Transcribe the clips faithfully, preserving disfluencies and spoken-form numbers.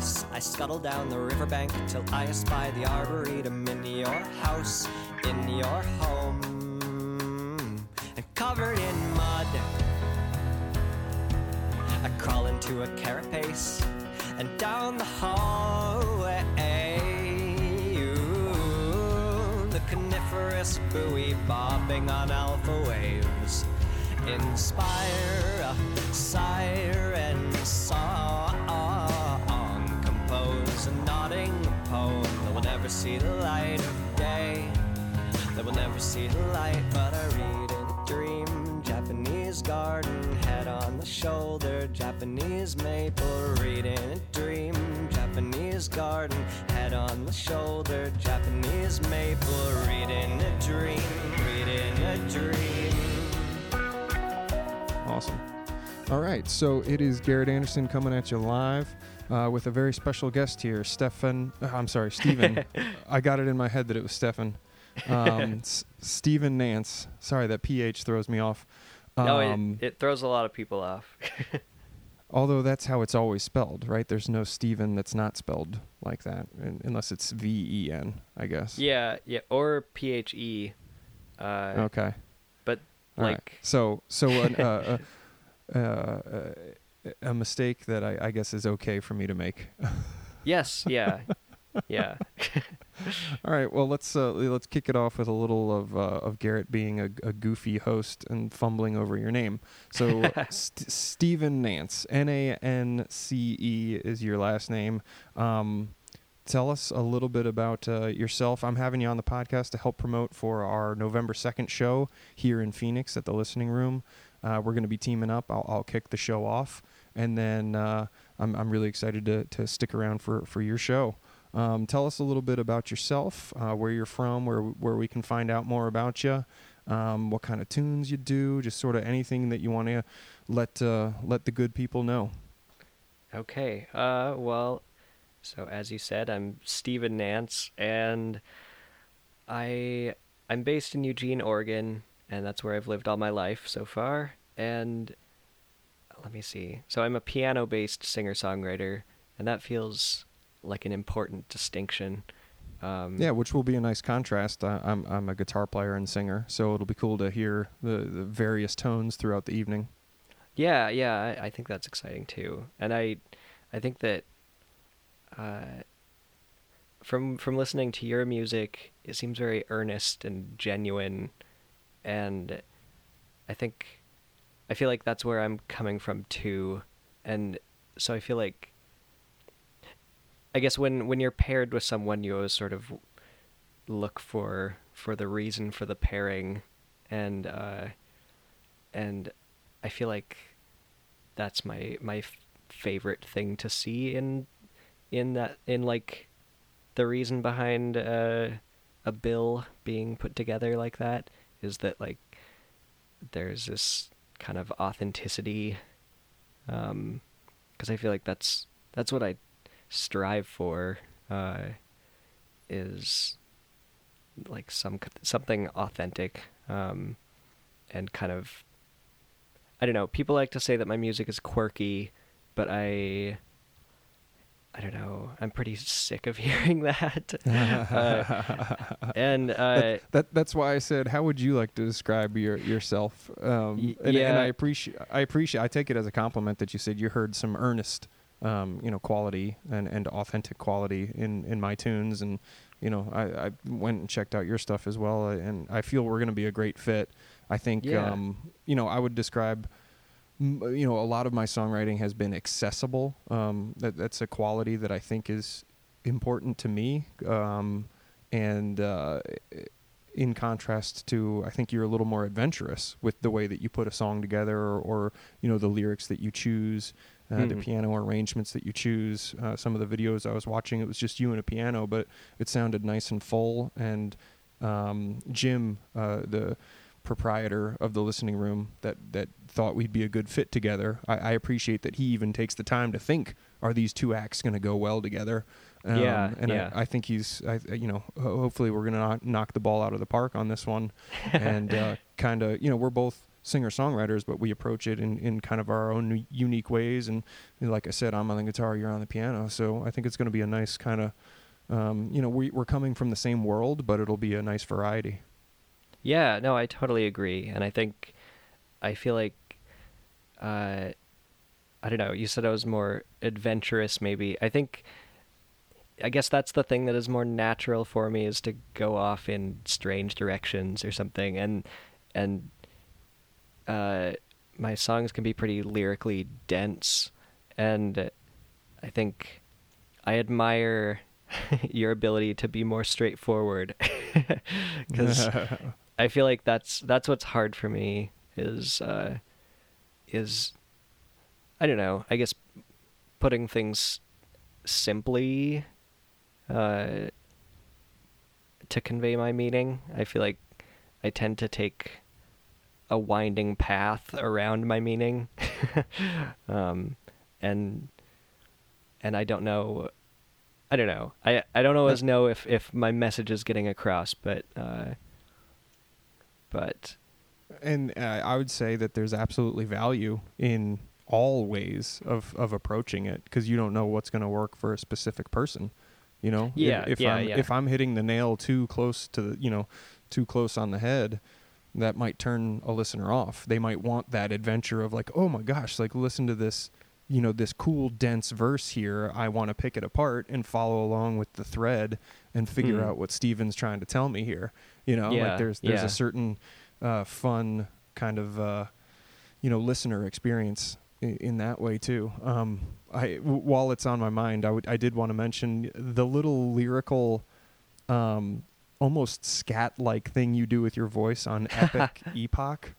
ice. I scuttle down the riverbank till I espy the arboretum in your house, in your home, and covered in mud. I crawl into a carapace and down the hallway. Ooh, the coniferous buoy bobbing on alpha waves inspire a siren song, compose a nodding poem that will never see the light of day, that will never see the light, but I read and dream. Japanese garden, head on the shoulder, Japanese maple, read and dream. Japanese garden, head on the shoulder, Japanese maple, read and dream, read and dream. Awesome. All right, so it is Garrett Anderson coming at you live uh, with a very special guest here, Stephen. Uh, I'm sorry, Stephen. I got it in my head that it was Stephen. Um, S- Stephen Nance. Sorry, that P H throws me off. Um, no, it, it throws a lot of people off. Although that's how it's always spelled, right? There's no Stephen that's not spelled like that, in, unless it's V E N, I guess. Yeah, yeah, or P H E. Uh, okay. Like all right. So, so an, uh, uh, uh, a mistake that I, I guess is okay for me to make. Yes. Yeah. Yeah. All right. Well, let's uh, let's kick it off with a little of uh, of Garrett being a, a goofy host and fumbling over your name. So, St- Stephen Nance, N A N C E is your last name. Um, Tell us a little bit about uh, yourself. I'm having you on the podcast to help promote for our November second show here in Phoenix at the Listening Room. Uh, we're going to be teaming up. I'll, I'll kick the show off, and then uh, I'm, I'm really excited to, to stick around for, for your show. Um, tell us a little bit about yourself, uh, where you're from, where where we can find out more about you, um, what kind of tunes you do, just sort of anything that you want to let uh, let the good people know. Okay. Uh, well. So as you said, I'm Stephen Nance, and I, I'm based in Eugene, Oregon, and that's where I've lived all my life so far. And let me see. So I'm a piano-based singer-songwriter, and that feels like an important distinction. Um, yeah, which will be a nice contrast. I, I'm I'm a guitar player and singer, so it'll be cool to hear the, the various tones throughout the evening. Yeah, yeah, I, I think that's exciting too. And I, I think that Uh, from from listening to your music, it seems very earnest and genuine, and I think I feel like that's where I'm coming from too. And so I feel like, I guess when, when you're paired with someone, you always sort of look for for the reason for the pairing, and uh, and I feel like that's my my f- favorite thing to see in. in that in like the reason behind uh, a bill being put together like that is that like there's this kind of authenticity, um, because I feel like that's that's what I strive for, uh, is like some something authentic, um, and kind of, I don't know, people like to say that my music is quirky, but I I don't know. I'm pretty sick of hearing that. uh, and uh, that, that that's why I said, how would you like to describe your yourself? Um, and, yeah. and I appreciate. I appreciate. I take it as a compliment that you said you heard some earnest, um, you know, quality and, and authentic quality in, in my tunes. And you know, I, I went and checked out your stuff as well. And I feel we're going to be a great fit. I think. Yeah. Um, you know, I would describe. You know, a lot of my songwriting has been accessible. Um, that, that's a quality that I think is important to me. Um, and uh, in contrast to, I think you're a little more adventurous with the way that you put a song together, or, or you know, the lyrics that you choose, uh, mm. the piano arrangements that you choose. Uh, some of the videos I was watching, it was just you and a piano, but it sounded nice and full. And um, Jim, uh, the... proprietor of the Listening Room that that thought we'd be a good fit together. I, I appreciate that he even takes the time to think, are these two acts going to go well together? Um, yeah, and yeah. I, I think he's, I, you know, hopefully we're going to knock the ball out of the park on this one, and uh, kind of, you know, we're both singer-songwriters, but we approach it in, in kind of our own unique ways. And like I said, I'm on the guitar, you're on the piano. So I think it's going to be a nice kind of, um, you know, we, we're coming from the same world, but it'll be a nice variety. Yeah, no, I totally agree. And I think, I feel like, uh, I don't know, you said I was more adventurous maybe. I think, I guess that's the thing that is more natural for me, is to go off in strange directions or something. And, and, uh, my songs can be pretty lyrically dense. And I think I admire your ability to be more straightforward, because I feel like that's, that's what's hard for me is, uh, is, I don't know, I guess putting things simply, uh, to convey my meaning. I feel like I tend to take a winding path around my meaning. um, and, and I don't know, I don't know. I, I don't always know if, if my message is getting across, but, uh, but. And uh, I would say that there's absolutely value in all ways of, of approaching it, because you don't know what's going to work for a specific person, you know? Yeah, if, if yeah, I'm, yeah. If I'm hitting the nail too close to the, you know, too close on the head, that might turn a listener off. They might want that adventure of like, oh my gosh, like listen to this, you know, this cool dense verse here. I want to pick it apart and follow along with the thread and figure mm. out what Stephen's trying to tell me here. You know, yeah, like there's, there's yeah. a certain uh, fun kind of, uh, you know, listener experience in that way too. Um, I, w- while it's on my mind, I, w- I did want to mention the little lyrical, um, almost scat-like thing you do with your voice on Epic Epoch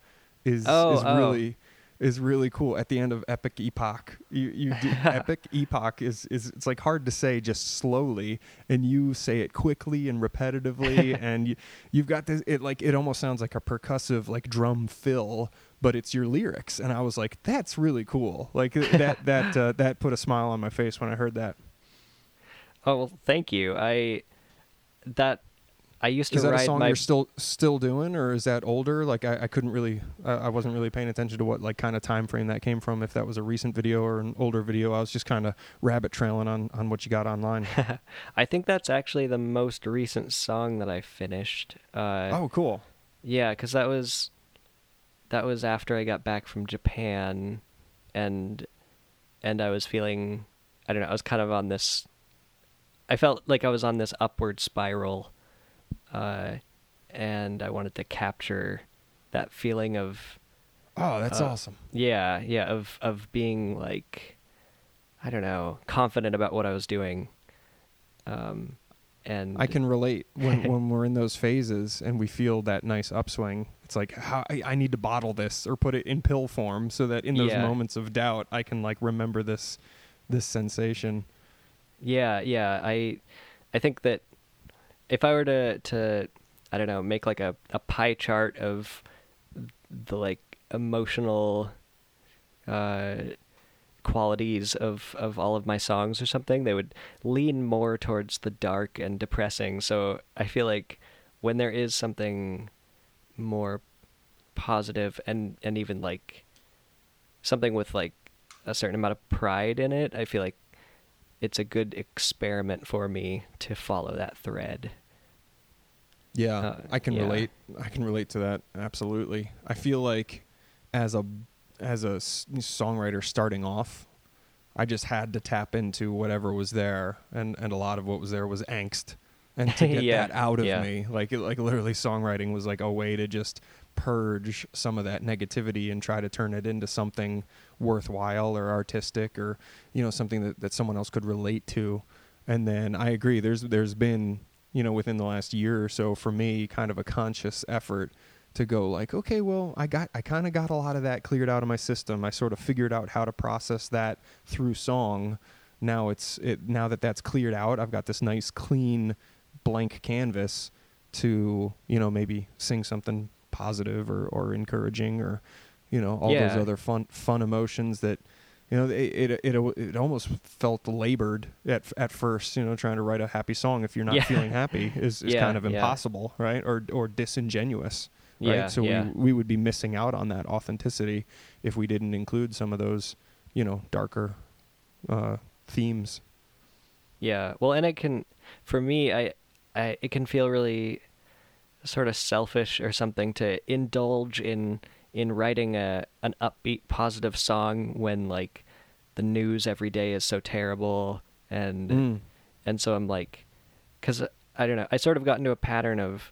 is, oh, is oh. really, is really cool. At the end of Epic Epoch, you, you do Epic Epoch is, is, it's like hard to say just slowly, and you say it quickly and repetitively. And you, you've got this, it like, it almost sounds like a percussive, like drum fill, but it's your lyrics. And I was like, that's really cool. Like that, that, uh, that put a smile on my face when I heard that. Oh, well, thank you. I, that, I used to is that ride a song my... you're still still doing, or is that older? Like I, I couldn't really, I, I wasn't really paying attention to what like kind of time frame that came from. If that was a recent video or an older video, I was just kind of rabbit trailing on, on what you got online. I think that's actually the most recent song that I finished. Uh, oh, cool. Yeah, because that was that was after I got back from Japan, and and I was feeling, I don't know, I was kind of on this. I felt like I was on this upward spiral. Uh, and I wanted to capture that feeling of, oh, that's uh, awesome. Yeah. Yeah. Of, of being like, I don't know, confident about what I was doing. Um, and I can relate when, when we're in those phases and we feel that nice upswing. It's like, how I, I need to bottle this or put it in pill form so that in those yeah. moments of doubt, I can like remember this, this sensation. Yeah. Yeah. I, I think that, if I were to, to, I don't know, make like a, a pie chart of the like emotional uh, qualities of, of all of my songs or something, they would lean more towards the dark and depressing. So I feel like when there is something more positive and, and even like something with like a certain amount of pride in it, I feel like it's a good experiment for me to follow that thread. Yeah, uh, I can yeah. relate. I can relate to that. Absolutely. I feel like as a, as a songwriter starting off, I just had to tap into whatever was there. And, and a lot of what was there was angst. And to get yeah. that out of yeah. me, like, it, like literally songwriting was like a way to just purge some of that negativity and try to turn it into something worthwhile or artistic, or, you know, something that, that someone else could relate to. And then I agree, there's there's been, you know, within the last year or so for me, kind of a conscious effort to go like, okay, well, I got I kind of got a lot of that cleared out of my system. I sort of figured out how to process that through song. Now it's it now that that's cleared out, I've got this nice clean blank canvas to, you know, maybe sing something positive or, or encouraging, or, you know, all yeah. those other fun fun emotions that, you know, it, it it it almost felt labored at at first, you know, trying to write a happy song if you're not yeah. feeling happy is, is yeah, kind of impossible, yeah. right? Or or disingenuous. right? Yeah, so yeah. we we would be missing out on that authenticity if we didn't include some of those, you know, darker uh, themes. Yeah, well, and it can, for me, I, I it can feel really sort of selfish or something to indulge in in writing a an upbeat, positive song when like the news every day is so terrible, and mm. and so I'm like, because I don't know, I sort of got into a pattern of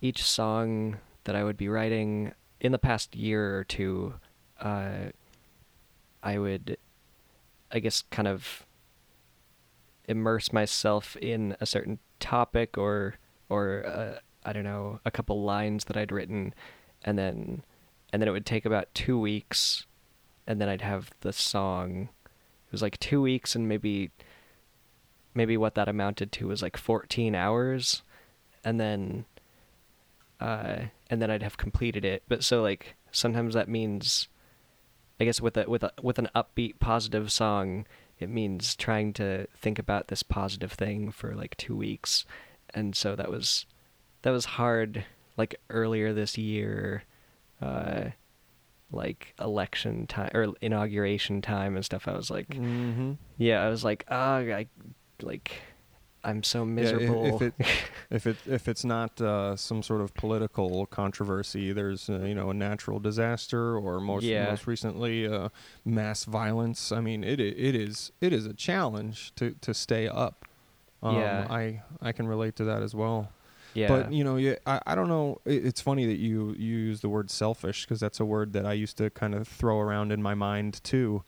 each song that I would be writing in the past year or two, uh, I would, I guess, kind of immerse myself in a certain topic or, or uh, I don't know, a couple lines that I'd written, and then, and then it would take about two weeks, and then I'd have the song. It was like two weeks, and maybe, maybe what that amounted to was like fourteen hours, and then... Uh, and then I'd have completed it. But so like sometimes that means, I guess with a with a, with an upbeat, positive song, it means trying to think about this positive thing for like two weeks. And so that was that was hard. Like earlier this year, uh, like election time or inauguration time and stuff, I was like, mm-hmm. yeah, I was like, ah, oh, I like. I'm so miserable. Yeah, if, it, if it if it's not uh, some sort of political controversy, there's uh, you know, a natural disaster, or most yeah. most recently uh, mass violence. I mean, it it is it is a challenge to, to stay up. Um, yeah, I I can relate to that as well. Yeah, but you know, yeah, I I don't know. It, it's funny that you, you use the word selfish, because that's a word that I used to kind of throw around in my mind too.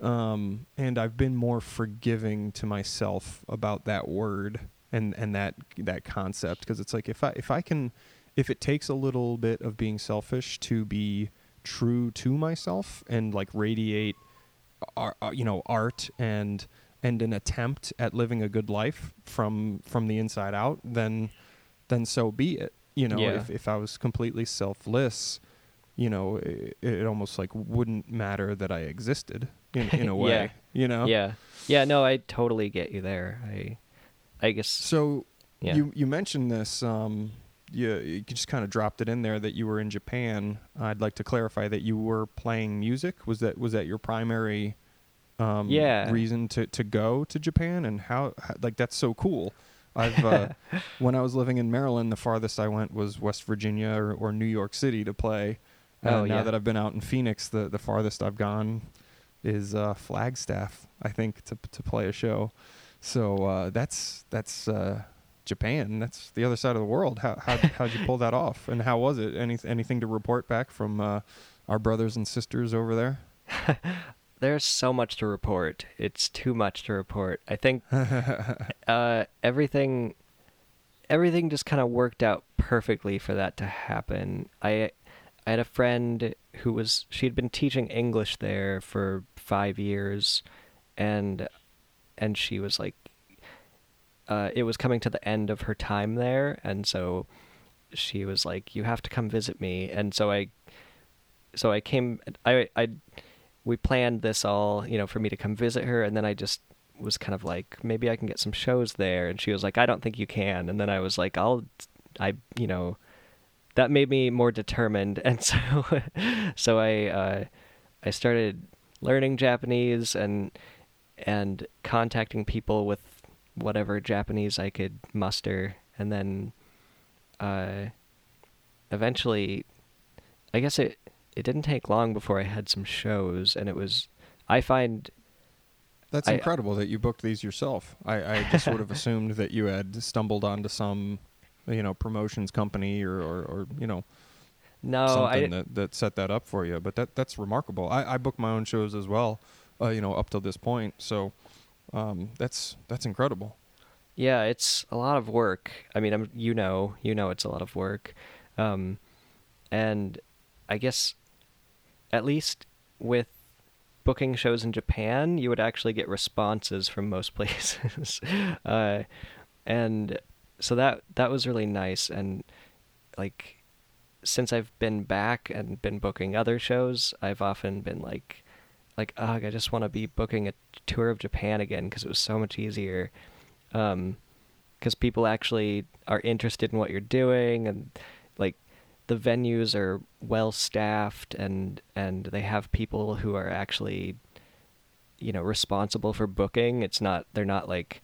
Um, and I've been more forgiving to myself about that word and, and that, that concept. 'Cause it's like, if I, if I can, if it takes a little bit of being selfish to be true to myself and like radiate our, uh, you know, art and, and an attempt at living a good life from, from the inside out, then, then so be it. You know, yeah. if, if I was completely selfless, you know, it, it almost like wouldn't matter that I existed in, in a way, yeah. you know? Yeah. Yeah. No, I totally get you there. I, I guess. So yeah. you, you mentioned this, um, you, you just kind of dropped it in there that you were in Japan. I'd like to clarify that you were playing music. Was that, was that your primary, um, yeah. reason to, to go to Japan? And how, how like, that's so cool. I've uh, when I was living in Maryland, the farthest I went was West Virginia or, or New York City to play. And oh, now yeah. that I've been out in Phoenix, the, the farthest I've gone is uh, Flagstaff, I think, to to play a show. So uh, that's that's uh, Japan. That's the other side of the world. How how how'd you pull that off? And how was it? Any anything to report back from uh, our brothers and sisters over there? There's so much to report. It's too much to report. I think uh, everything everything just kind of worked out perfectly for that to happen. I. I had a friend who was, she'd been teaching English there for five years and, and she was like, uh, it was coming to the end of her time there. And so she was like, you have to come visit me. And so I, so I came, I, I, we planned this all, you know, for me to come visit her. And then I just was kind of like, maybe I can get some shows there. And she was like, I don't think you can. And then I was like, I'll, I, you know, that made me more determined, and so so I uh, I started learning Japanese and and contacting people with whatever Japanese I could muster, and then uh, eventually, I guess it it didn't take long before I had some shows, and it was I find. That's I, incredible that you booked these yourself. I, I just sort of assumed that you had stumbled onto some. You know, promotions company or, or, or you know, no, something I, that, that set that up for you. But that that's remarkable. I, I book my own shows as well, uh, you know, up till this point. So um, that's that's incredible. Yeah, it's a lot of work. I mean, I'm you know, you know, it's a lot of work. Um, and I guess at least with booking shows in Japan, you would actually get responses from most places. uh, and... So that that was really nice, and like since I've been back and been booking other shows, I've often been like, like ugh, I just want to be booking a tour of Japan again because it was so much easier, because um, people actually are interested in what you're doing, and like the venues are well staffed, and and they have people who are actually, you know, responsible for booking. It's not, they're not like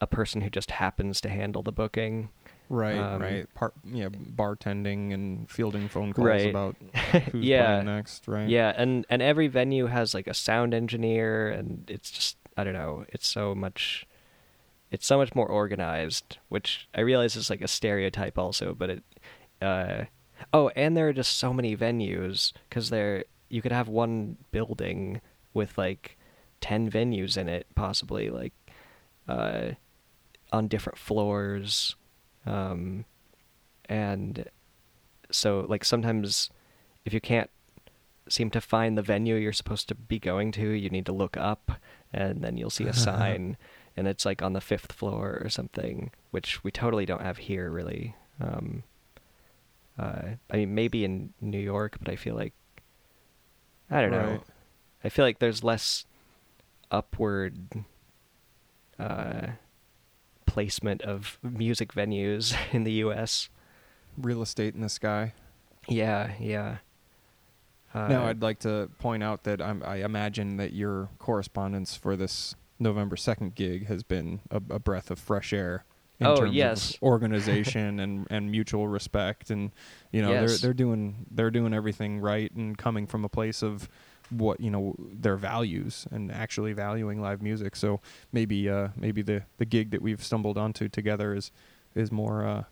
a person who just happens to handle the booking. Right, um, right. Part, yeah, bartending and fielding phone calls right. about who's yeah. playing next, right? Yeah, and, and every venue has like a sound engineer, and it's just, I don't know, it's so much, it's so much more organized, which I realize is like a stereotype also, but it, uh, oh, and there are just so many venues, because there, you could have one building with like ten venues in it, possibly, like, uh, on different floors. Um, and so like sometimes if you can't seem to find the venue you're supposed to be going to, you need to look up and then you'll see a sign and it's like on the fifth floor or something, which we totally don't have here really. Um, uh, I mean, maybe in New York, but I feel like, I don't right. know. I feel like there's less upward, uh, placement of music venues in the U S. Real estate in the sky. Yeah, yeah. Uh, now, I'd like to point out that I'm, I imagine that your correspondence for this November second gig has been a, a breath of fresh air in oh, terms yes. of organization and, and mutual respect, and you know yes. they're they're doing they're doing everything right and coming from a place of what, you know, their values and actually valuing live music. So maybe uh maybe the the gig that we've stumbled onto together is is more uh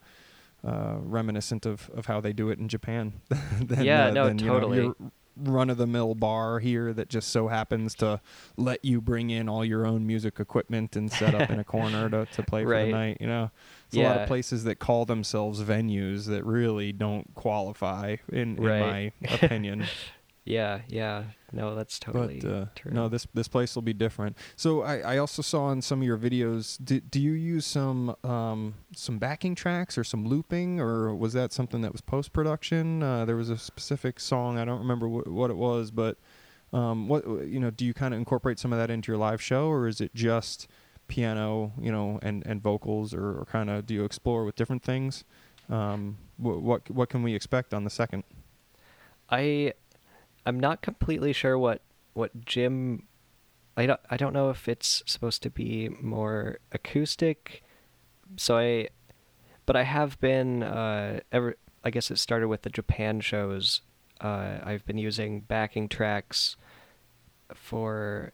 uh reminiscent of of how they do it in Japan than, yeah uh, no than, totally you know, your run-of-the-mill bar here that just so happens to let you bring in all your own music equipment and set up in a corner to, to play right. for the night. You know, it's yeah. a lot of places that call themselves venues that really don't qualify in, in right. my opinion. Yeah, yeah. No, that's totally but, uh, true. No, this this place will be different. So I, I also saw in some of your videos, do, do you use some um, some backing tracks or some looping, or was that something that was post-production? Uh, there was a specific song, I don't remember wh- what it was, but um, what you know, do you kind of incorporate some of that into your live show, or is it just piano, you know, and, and vocals, or, or kind of do you explore with different things? Um, wh- what what can we expect on the second? I... I'm not completely sure what, what Jim... I don't, I don't know if it's supposed to be more acoustic, so I... But I have been... Uh, ever, I guess it started with the Japan shows. Uh, I've been using backing tracks for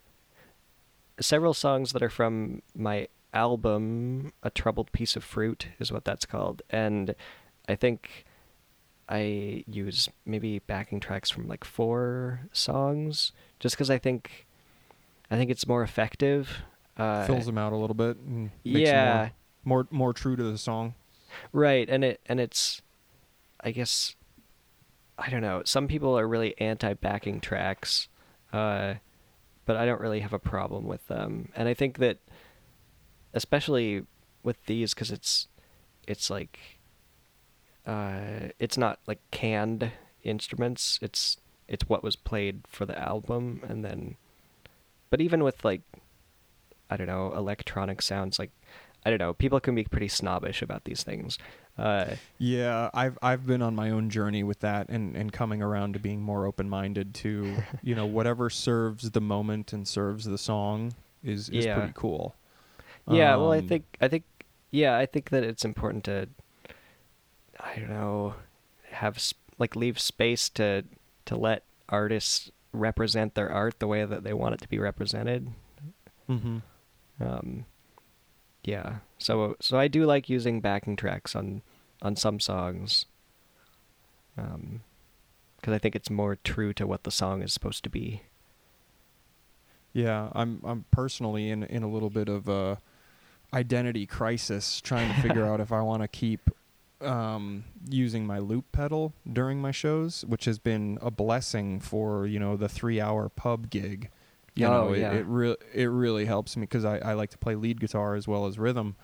several songs that are from my album, A Troubled Piece of Fruit is what that's called, and I think... I use maybe backing tracks from like four songs, just because I think, I think it's more effective. Uh, Fills them out a little bit. And makes yeah, more, more more true to the song. Right, and it and it's, I guess, I don't know. Some people are really anti backing tracks, uh, but I don't really have a problem with them. And I think that, especially with these, because it's, it's like. Uh, it's not like canned instruments. It's it's what was played for the album, and then, but even with like, I don't know, electronic sounds. Like, I don't know, people can be pretty snobbish about these things. Uh, yeah, I've I've been on my own journey with that, and, and coming around to being more open minded to you know whatever serves the moment and serves the song is is yeah. pretty cool. Yeah, um, well, I think I think yeah, I think that it's important to. I don't know, have sp- like leave space to to let artists represent their art the way that they want it to be represented. Mm-hmm. Um, yeah. So so I do like using backing tracks on on some songs. Um, because I think it's more true to what the song is supposed to be. Yeah, I'm I'm personally in in a little bit of a identity crisis, trying to figure out if I want to keep. Um, using my loop pedal during my shows, which has been a blessing for, you know, the three hour pub gig. You oh, know, it, yeah. it really, it really helps me because I, I like to play lead guitar as well as rhythm.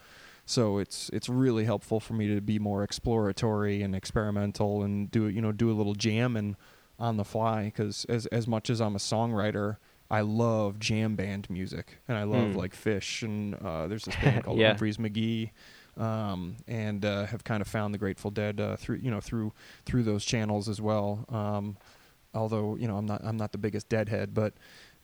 So it's, it's really helpful for me to be more exploratory and experimental and do, you know, do a little jamming on the fly. Cause as, as much as I'm a songwriter, I love jam band music and I love mm. like Fish and, uh, there's this band called Humphreys yeah. McGee. um, and uh, have kind of found the Grateful Dead uh, through you know through through those channels as well. Um, although you know I'm not I'm not the biggest Deadhead, but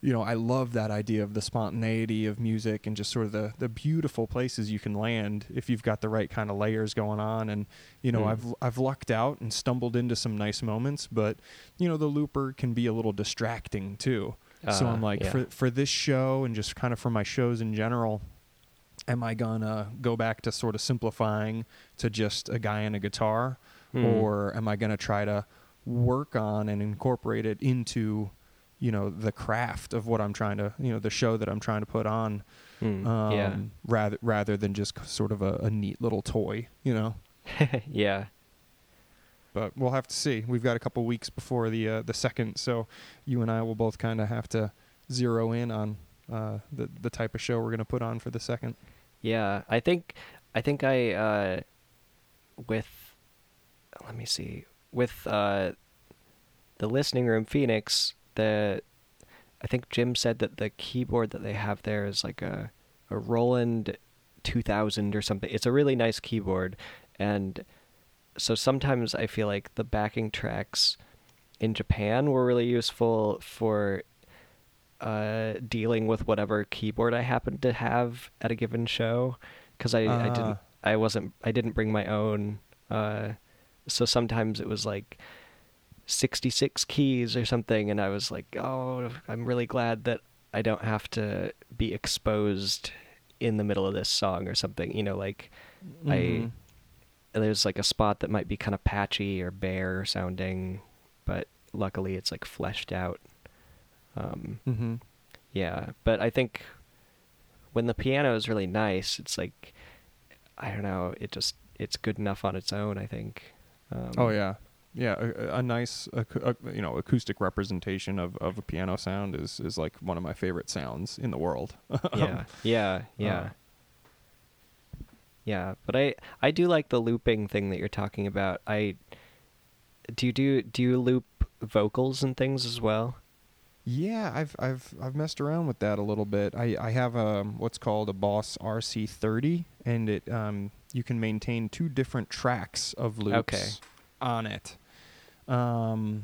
you know I love that idea of the spontaneity of music and just sort of the the beautiful places you can land if you've got the right kind of layers going on. And you know mm. I've I've lucked out and stumbled into some nice moments, but you know the looper can be a little distracting too. Uh, so I'm like yeah. for for this show and just kind of for my shows in general, am I gonna go back to sort of simplifying to just a guy and a guitar, mm. or am I gonna try to work on and incorporate it into you know, the craft of what I'm trying to, you know, the show that I'm trying to put on, mm, um, yeah. rather, rather than just sort of a, a neat little toy, you know? Yeah. But we'll have to see. We've got a couple weeks before the, uh, the second. So you and I will both kind of have to zero in on, uh, the, the type of show we're going to put on for the second. Yeah. I think, I think I, uh, with, let me see, with, uh, the Listening Room Phoenix, The, I think Jim said that the keyboard that they have there is like a, a Roland two thousand or something. It's a really nice keyboard. And so sometimes I feel like the backing tracks in Japan were really useful for uh, dealing with whatever keyboard I happened to have at a given show. Because I, uh. I didn't, I wasn't, I didn't bring my own. Uh, so sometimes it was like sixty-six keys or something, and I was like, oh, I'm really glad that I don't have to be exposed in the middle of this song or something, you know, like mm-hmm. I there's like a spot that might be kind of patchy or bare sounding, but luckily it's like fleshed out. Um mm-hmm. Yeah, but I think when the piano is really nice, it's like, I don't know, it just, it's good enough on its own, I think. Um, oh yeah. Yeah, a, a nice, a, a, you know, acoustic representation of, of a piano sound is, is like one of my favorite sounds in the world. Yeah, yeah, yeah, uh, yeah. But I, I do like the looping thing that you're talking about. I do you do do you loop vocals and things as well? Yeah, I've I've I've messed around with that a little bit. I, I have a what's called a Boss R C thirty, and it um you can maintain two different tracks of loops okay. on it. Um,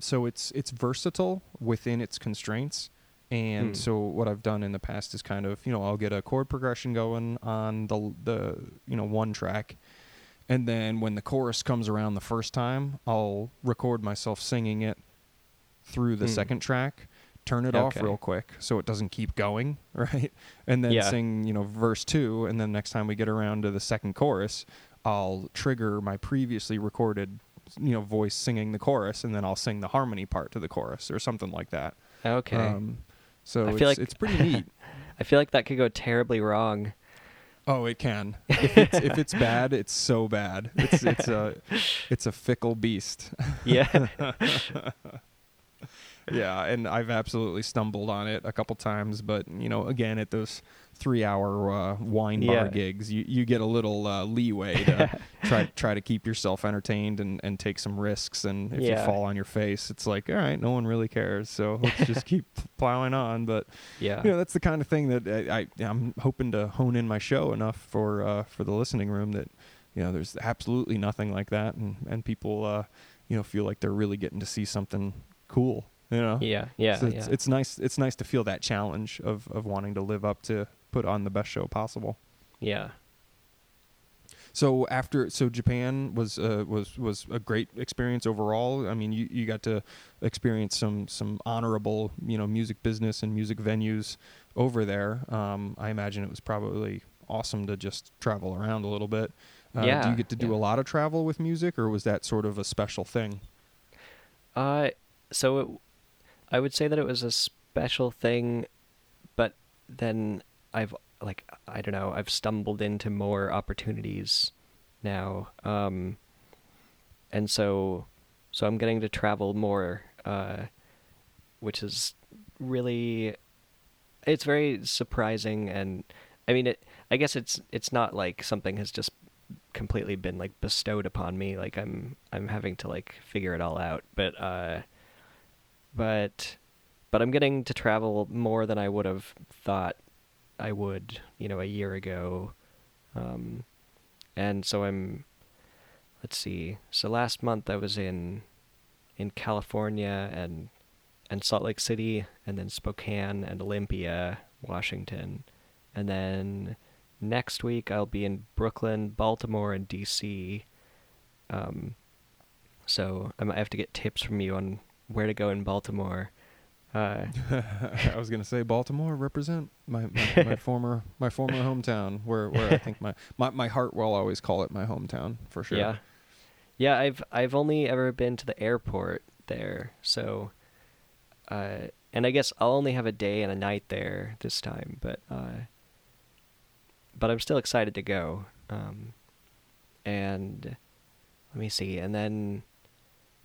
so it's it's versatile within its constraints, and hmm. so what I've done in the past is kind of, you know, I'll get a chord progression going on the the you know one track, and then when the chorus comes around the first time, I'll record myself singing it through the hmm. second track, turn it okay. off real quick so it doesn't keep going, right? And then yeah. sing, you know, verse two, and then next time we get around to the second chorus, I'll trigger my previously recorded, you know, voice singing the chorus, and then I'll sing the harmony part to the chorus or something like that. Okay. Um, so I it's, feel like, it's pretty neat. I feel like that could go terribly wrong. Oh, it can. If it's, if it's bad, it's so bad. It's it's a it's a fickle beast. Yeah. Yeah, and I've absolutely stumbled on it a couple times, but you know, again, at those three-hour uh, wine bar yeah. gigs, you, you get a little uh, leeway to try try to keep yourself entertained and, and take some risks. And if yeah. you fall on your face, it's like, all right, no one really cares, so let's just keep plowing on. But yeah, you know, that's the kind of thing that I, I I'm hoping to hone in my show enough for uh, for the Listening Room that, you know, there's absolutely nothing like that, and and people uh, you know feel like they're really getting to see something cool. You know? Yeah, yeah, so it's, yeah. It's nice. It's nice to feel that challenge of, of wanting to live up to put on the best show possible. Yeah. So after, so Japan was uh, was was a great experience overall. I mean, you, you got to experience some some honorable, you know, music business and music venues over there. Um, I imagine it was probably awesome to just travel around a little bit. Uh, yeah. Do you get to do yeah. a lot of travel with music, or was that sort of a special thing? Uh, so. It, I would say that it was a special thing, but then I've, like, I don't know, I've stumbled into more opportunities now. Um, and so so I'm getting to travel more, uh, which is really, it's very surprising. And I mean, it, I guess it's it's not like something has just completely been, like, bestowed upon me. Like, I'm, I'm having to, like, figure it all out, but... Uh, But, but I'm getting to travel more than I would have thought I would, you know, a year ago. Um, and so I'm, let's see, so last month I was in in California and and Salt Lake City, and then Spokane and Olympia, Washington. And then next week I'll be in Brooklyn, Baltimore, and D C. Um, so I might have to get tips from you on where to go in Baltimore. Uh, I was gonna say Baltimore represent my my, my former my former hometown, where, where I think my, my, my heart will always call it my hometown for sure. Yeah, yeah. I've I've only ever been to the airport there, so uh, and I guess I'll only have a day and a night there this time, but uh, but I'm still excited to go. Um, and let me see. And then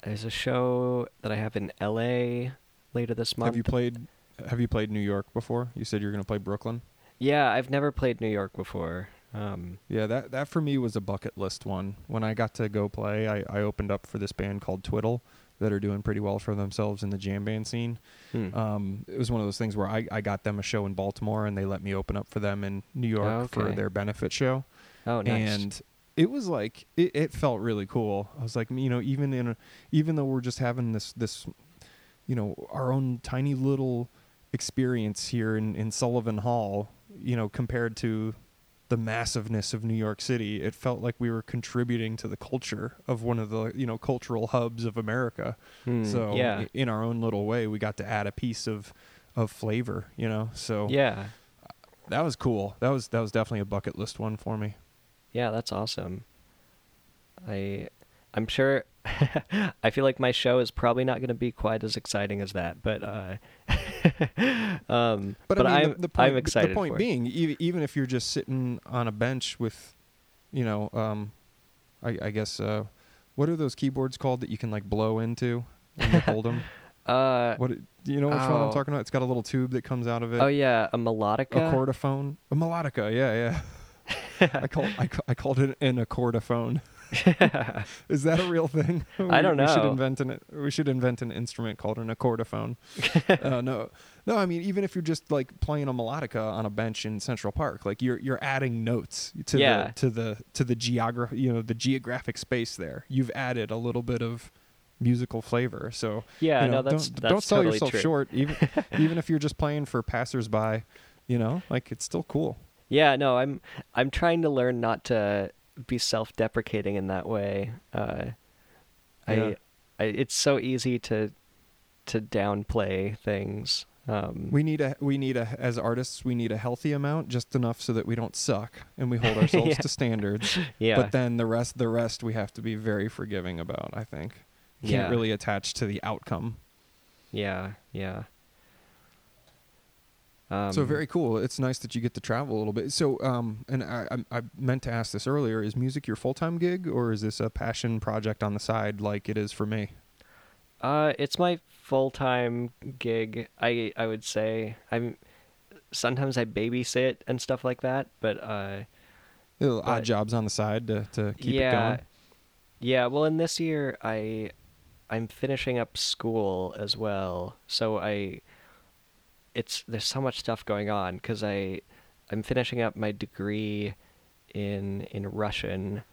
there's a show that I have in L A later this month. Have you played Have you played New York before? You said you're going to play Brooklyn. Yeah, I've never played New York before. Um, yeah, that that for me was a bucket list one. When I got to go play, I, I opened up for this band called Twiddle that are doing pretty well for themselves in the jam band scene. Hmm. Um, it was one of those things where I, I got them a show in Baltimore, and they let me open up for them in New York oh, okay. for their benefit show. Oh, nice. And it was like it, it felt really cool. I was like, you know, even in a, even though we're just having this this. you know, our own tiny little experience here in, in Sullivan Hall, you know, compared to the massiveness of New York City, it felt like we were contributing to the culture of one of the, you know, cultural hubs of America. Hmm, so yeah. in our own little way, we got to add a piece of, of flavor, you know? So yeah, that was cool. That was, that was definitely a bucket list one for me. Yeah. That's awesome. I, I'm sure I feel like my show is probably not going to be quite as exciting as that, but uh, um, but, but I mean, I'm, the, the point, I'm excited. The point for being, it. even if you're just sitting on a bench with, you know, um, I, I guess uh, what are those keyboards called that you can like blow into and hold them? Uh, what you know which oh. one I'm talking about? It's got a little tube that comes out of it. Oh yeah, a melodica, a chordophone, a melodica. Yeah, yeah. I call I, I called it an accordophone. Is that a real thing? We, I don't know. We should invent an we should invent an instrument called an accordophone. uh, no, no. I mean, even if you're just like playing a melodica on a bench in Central Park, like you're you're adding notes to yeah. the to the to the geograph you know the geographic space there. You've added a little bit of musical flavor. So yeah, you know, no, that's don't, that's don't sell totally yourself true. short. Even even if you're just playing for passersby, you know, like it's still cool. Yeah, no, I'm I'm trying to learn not to be self-deprecating in that way. Uh, yeah. I, I, it's so easy to, to downplay things. Um, we need a, we need a, as artists, we need a healthy amount, just enough so that we don't suck and we hold ourselves yeah. to standards. Yeah. But then the rest, the rest we have to be very forgiving about, I think. Can't yeah. really attach to the outcome. Yeah. Yeah. Um, so very cool. It's nice that you get to travel a little bit. So, um, and I, I, I meant to ask this earlier, is music your full-time gig or is this a passion project on the side like it is for me? Uh, it's my full-time gig. I, I would say I'm sometimes I babysit and stuff like that, but, uh, little but, odd jobs on the side to, to keep yeah, it going. Yeah. Well, and this year I, I'm finishing up school as well. So I, It's there's so much stuff going on because I I'm finishing up my degree in in Russian,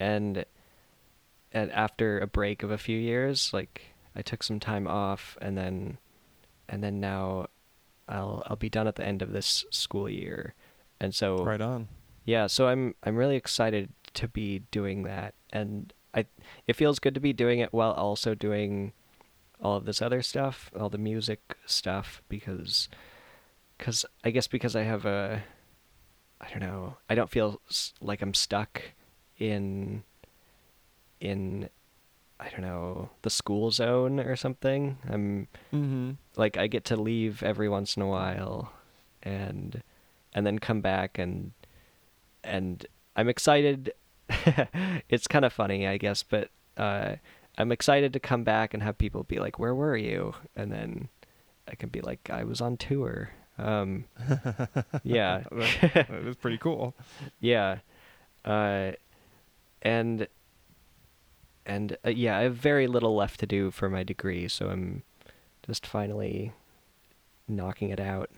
and and after a break of a few years, like I took some time off, and then and then now I'll I'll be done at the end of this school year, and so right on. Yeah, so I'm I'm really excited to be doing that, and I it feels good to be doing it while also doing all of this other stuff, all the music stuff, because, because I guess because I have a, I don't know, I don't feel like I'm stuck in, in, I don't know, the school zone or something. I'm mm-hmm. like, I get to leave every once in a while and, and then come back and, and I'm excited. It's kind of funny, I guess, but, uh, I'm excited to come back and have people be like, "Where were you?" And then I can be like, "I was on tour." Um, yeah, that, that was pretty cool. Yeah, uh, and and uh, yeah, I have very little left to do for my degree, so I'm just finally knocking it out.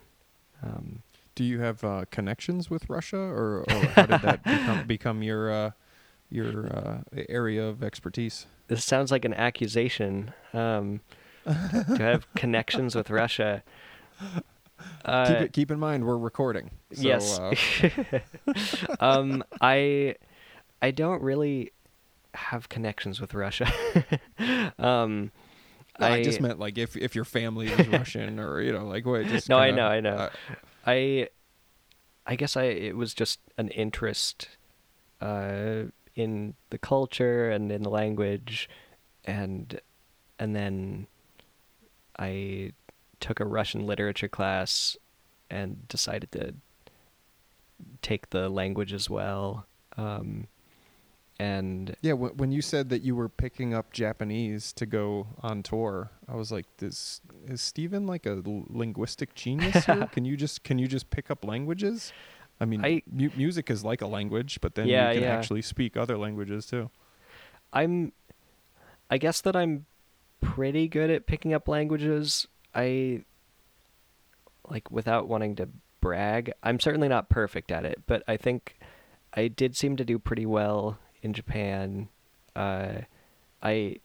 Um, do you have uh, connections with Russia, or, or how did that become, become your uh, your uh, area of expertise? This sounds like an accusation. Um, to have connections with Russia. Uh, keep, it, keep in mind, we're recording. So, yes. Uh, um, I I don't really have connections with Russia. um, I, I just meant like if if your family is Russian or you know like wait. Just no, kinda, I know, I know. Uh, I I guess I it was just an interest uh, in the culture and in the language, and and then I took a Russian literature class and decided to take the language as well. Um, and yeah, w- when you said that you were picking up Japanese to go on tour, I was like, "Is is Stephen like a l- linguistic genius here? Can you just can you just pick up languages? I mean, I, mu- music is like a language, but then yeah, you can yeah. actually speak other languages too." I'm, I guess that I'm pretty good at picking up languages. I, like, without wanting to brag, I'm certainly not perfect at it, but I think I did seem to do pretty well in Japan. Uh, I,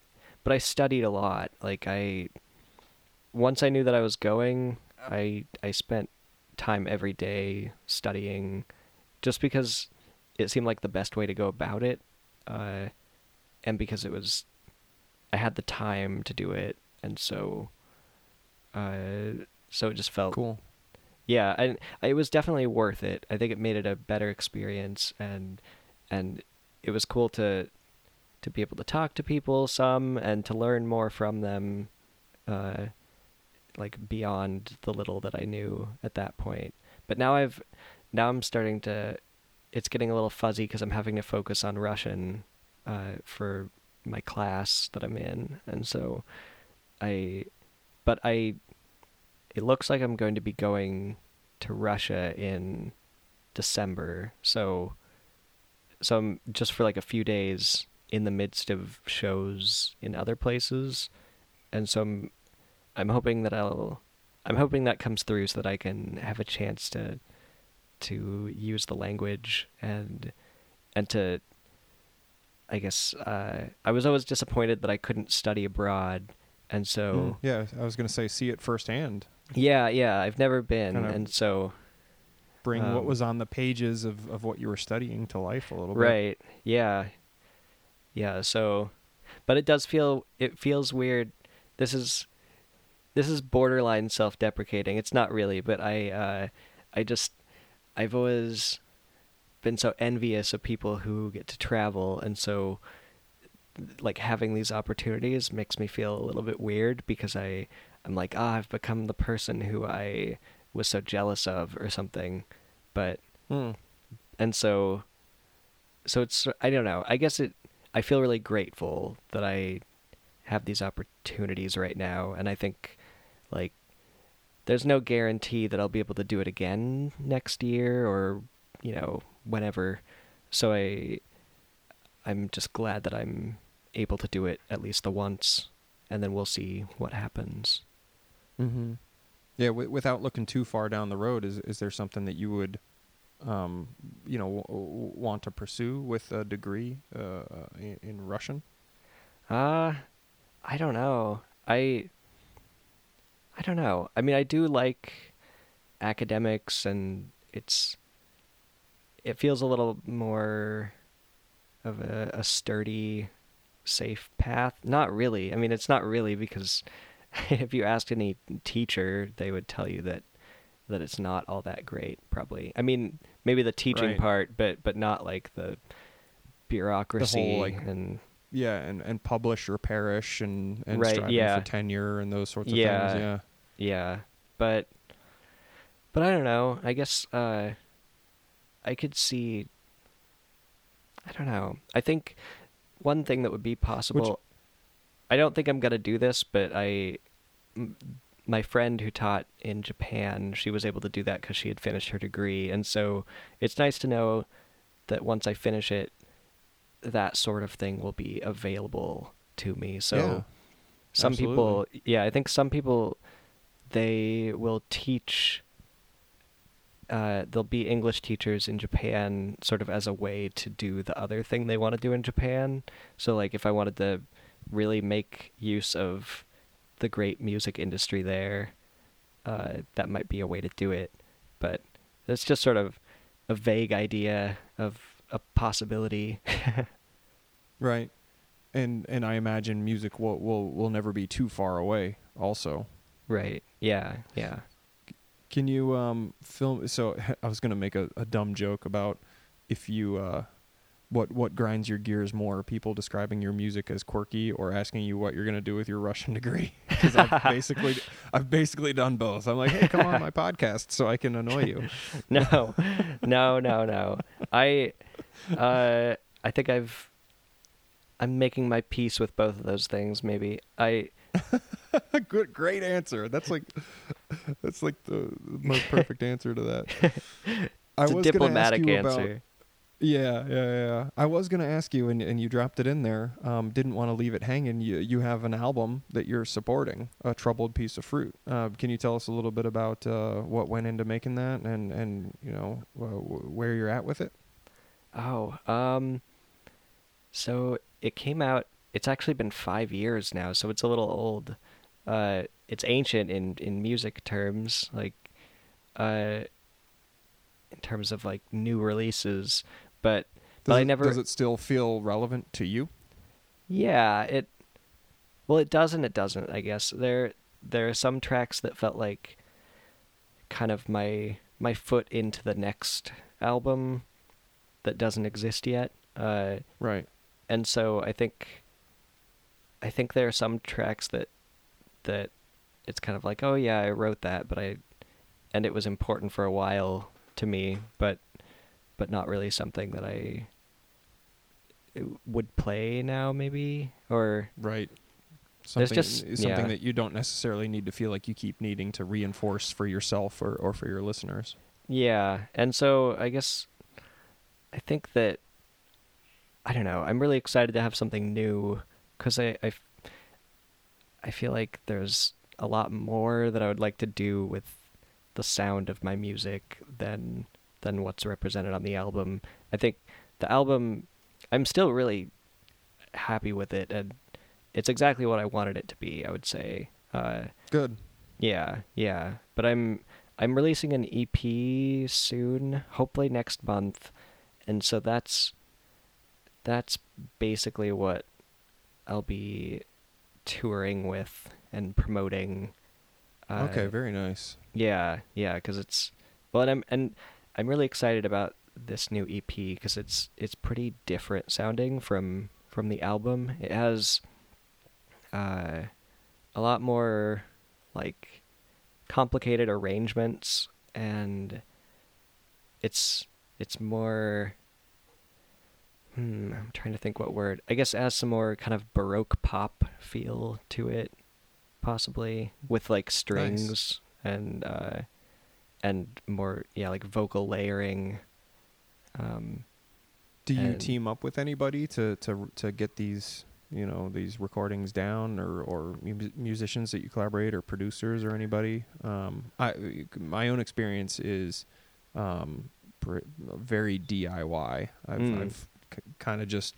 but I studied a lot. Like, I, once I knew that I was going, I, I spent time every day studying just because it seemed like the best way to go about it. Uh, and because it was, I had the time to do it. And so... Uh, so it just felt cool. Yeah, and it was definitely worth it. I think it made it a better experience, and and it was cool to to be able to talk to people some and to learn more from them, uh, like beyond the little that I knew at that point. But now I've now I'm starting to. It's getting a little fuzzy because I'm having to focus on Russian uh, for my class that I'm in, and so I. But I, it looks like I'm going to be going to Russia in December. So, so I'm just for like a few days in the midst of shows in other places. And so I'm, I'm hoping that I'll, I'm hoping that comes through so that I can have a chance to, to use the language and, and to, I guess, uh, I was always disappointed that I couldn't study abroad. And so... Mm, yeah, I was going to say, see it firsthand. Yeah, yeah, I've never been, Kinda and so... Bring um, what was on the pages of, of what you were studying to life a little bit. Right, yeah. Yeah, so... But it does feel... It feels weird. This is... This is borderline self-deprecating. It's not really, but I, uh, I just... I've always been so envious of people who get to travel, and so... like having these opportunities makes me feel a little bit weird because I, I'm like, ah, oh, I've become the person who I was so jealous of or something. But, mm. and so, so it's, I don't know, I guess it, I feel really grateful that I have these opportunities right now. And I think like, there's no guarantee that I'll be able to do it again next year or, you know, whenever. So I, I'm just glad that I'm able to do it at least the once, and then we'll see what happens. Mm-hmm. Yeah. W- without looking too far down the road, is is there something that you would, um, you know, w- w- want to pursue with a degree uh, in, in Russian? Uh, I don't know. I, I don't know. I mean, I do like academics, and it's, it feels a little more of a, a sturdy, safe path. Not really. I mean, it's not really, because if you asked any teacher, they would tell you that that it's not all that great, probably. I mean, maybe the teaching right. part, but but not like the bureaucracy, the whole, like, and yeah, and, and publish or perish and, and right, striving yeah. for tenure and those sorts of yeah, things. Yeah. Yeah. But but I don't know. I guess uh, I could see I don't know. I think one thing that would be possible, Which, I don't think I'm going to do this, but I, m- my friend who taught in Japan, she was able to do that because she had finished her degree. And so it's nice to know that once I finish it, that sort of thing will be available to me. So yeah, some absolutely. people, yeah, I think some people, they will teach uh, there'll be English teachers in Japan sort of as a way to do the other thing they want to do in Japan. So, like, if I wanted to really make use of the great music industry there, uh, that might be a way to do it. But that's just sort of a vague idea of a possibility. Right. And and I imagine music will, will will never be too far away also. Right. Yeah. Yeah. Can you um film? So I was going to make a, a dumb joke about if you, uh, what, what grinds your gears more, people describing your music as quirky or asking you what you're going to do with your Russian degree. Because I've basically, I've basically done both. I'm like, hey, come on my podcast so I can annoy you. No, no, no, no. I, uh, I think I've, I'm making my peace with both of those things. Maybe I. Good, great answer. That's like, that's like the most perfect answer to that. It's I was a diplomatic gonna ask you answer. About, yeah, yeah, yeah. I was gonna ask you, and, and you dropped it in there. Um, didn't want to leave it hanging. You you have an album that you're supporting, A Troubled Piece of Fruit. Uh, can you tell us a little bit about uh, what went into making that, and and you know uh, where you're at with it? Oh, um, so. It came out, it's actually been five years now, so it's a little old. Uh, it's ancient in, in music terms, like, uh, in terms of, like, new releases, but, but it, I never... Does it still feel relevant to you? Yeah, it... Well, it does and it doesn't, I guess. There there are some tracks that felt like kind of my my foot into the next album that doesn't exist yet. Uh, right. And so I think, I think there are some tracks that, that, it's kind of like, oh yeah, I wrote that, but I, and it was important for a while to me, but, but not really something that I would play now, maybe, or right. Something, just, something yeah. that you don't necessarily need to feel like you keep needing to reinforce for yourself or, or for your listeners. Yeah, and so I guess, I think that. I don't know. I'm really excited to have something new because I, I, I feel like there's a lot more that I would like to do with the sound of my music than than what's represented on the album. I think the album, I'm still really happy with it, and it's exactly what I wanted it to be, I would say. Uh, Good. Yeah, yeah. But I'm I'm releasing an E P soon, hopefully next month, and so that's... That's basically what I'll be touring with and promoting. Uh, okay, very nice. Yeah, yeah, because it's well, and I'm and I'm really excited about this new E P because it's it's pretty different sounding from from the album. It has uh, a lot more like complicated arrangements, and it's it's more. Hmm, I'm trying to think what word. I guess it has some more kind of Baroque pop feel to it, possibly, with like strings nice. and uh, and more, yeah, like vocal layering. Um, Do you team up with anybody to, to to get these, you know, these recordings down, or or mu- musicians that you collaborate, or producers, or anybody? Um, I my own experience is um, very D I Y. I've, mm. I've kind of just,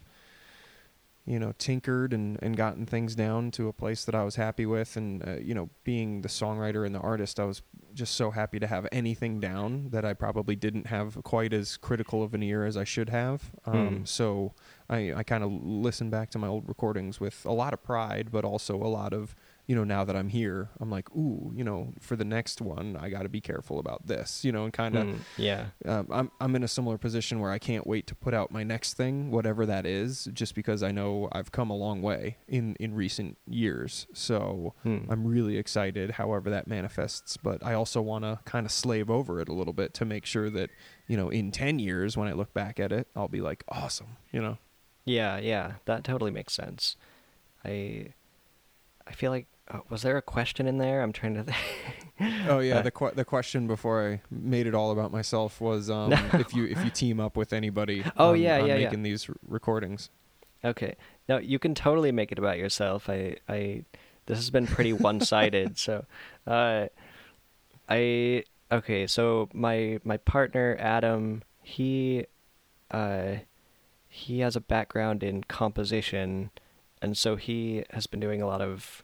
you know, tinkered and, and gotten things down to a place that I was happy with. And, uh, you know, being the songwriter and the artist, I was just so happy to have anything down that I probably didn't have quite as critical of an ear as I should have. Um, mm. So I, I kind of listen back to my old recordings with a lot of pride, but also a lot of, you know, now that I'm here, I'm like, ooh, you know, for the next one, I got to be careful about this, you know, and kind of, mm, yeah, um, I'm, I'm in a similar position where I can't wait to put out my next thing, whatever that is, just because I know I've come a long way in, in recent years. So mm. I'm really excited, however that manifests. But I also want to kind of slave over it a little bit to make sure that, you know, in ten years, when I look back at it, I'll be like, awesome, you know? Yeah. Yeah. That totally makes sense. I, I feel like, Oh, was there a question in there? I'm trying to... Th- oh, yeah. Uh, the qu- the question before I made it all about myself was um, no. if you if you team up with anybody oh, on, yeah, on yeah, making yeah. these r- recordings. Okay. No, you can totally make it about yourself. I, I This has been pretty one-sided. so uh, I okay, so my my partner Adam, he uh he has a background in composition, and so he has been doing a lot of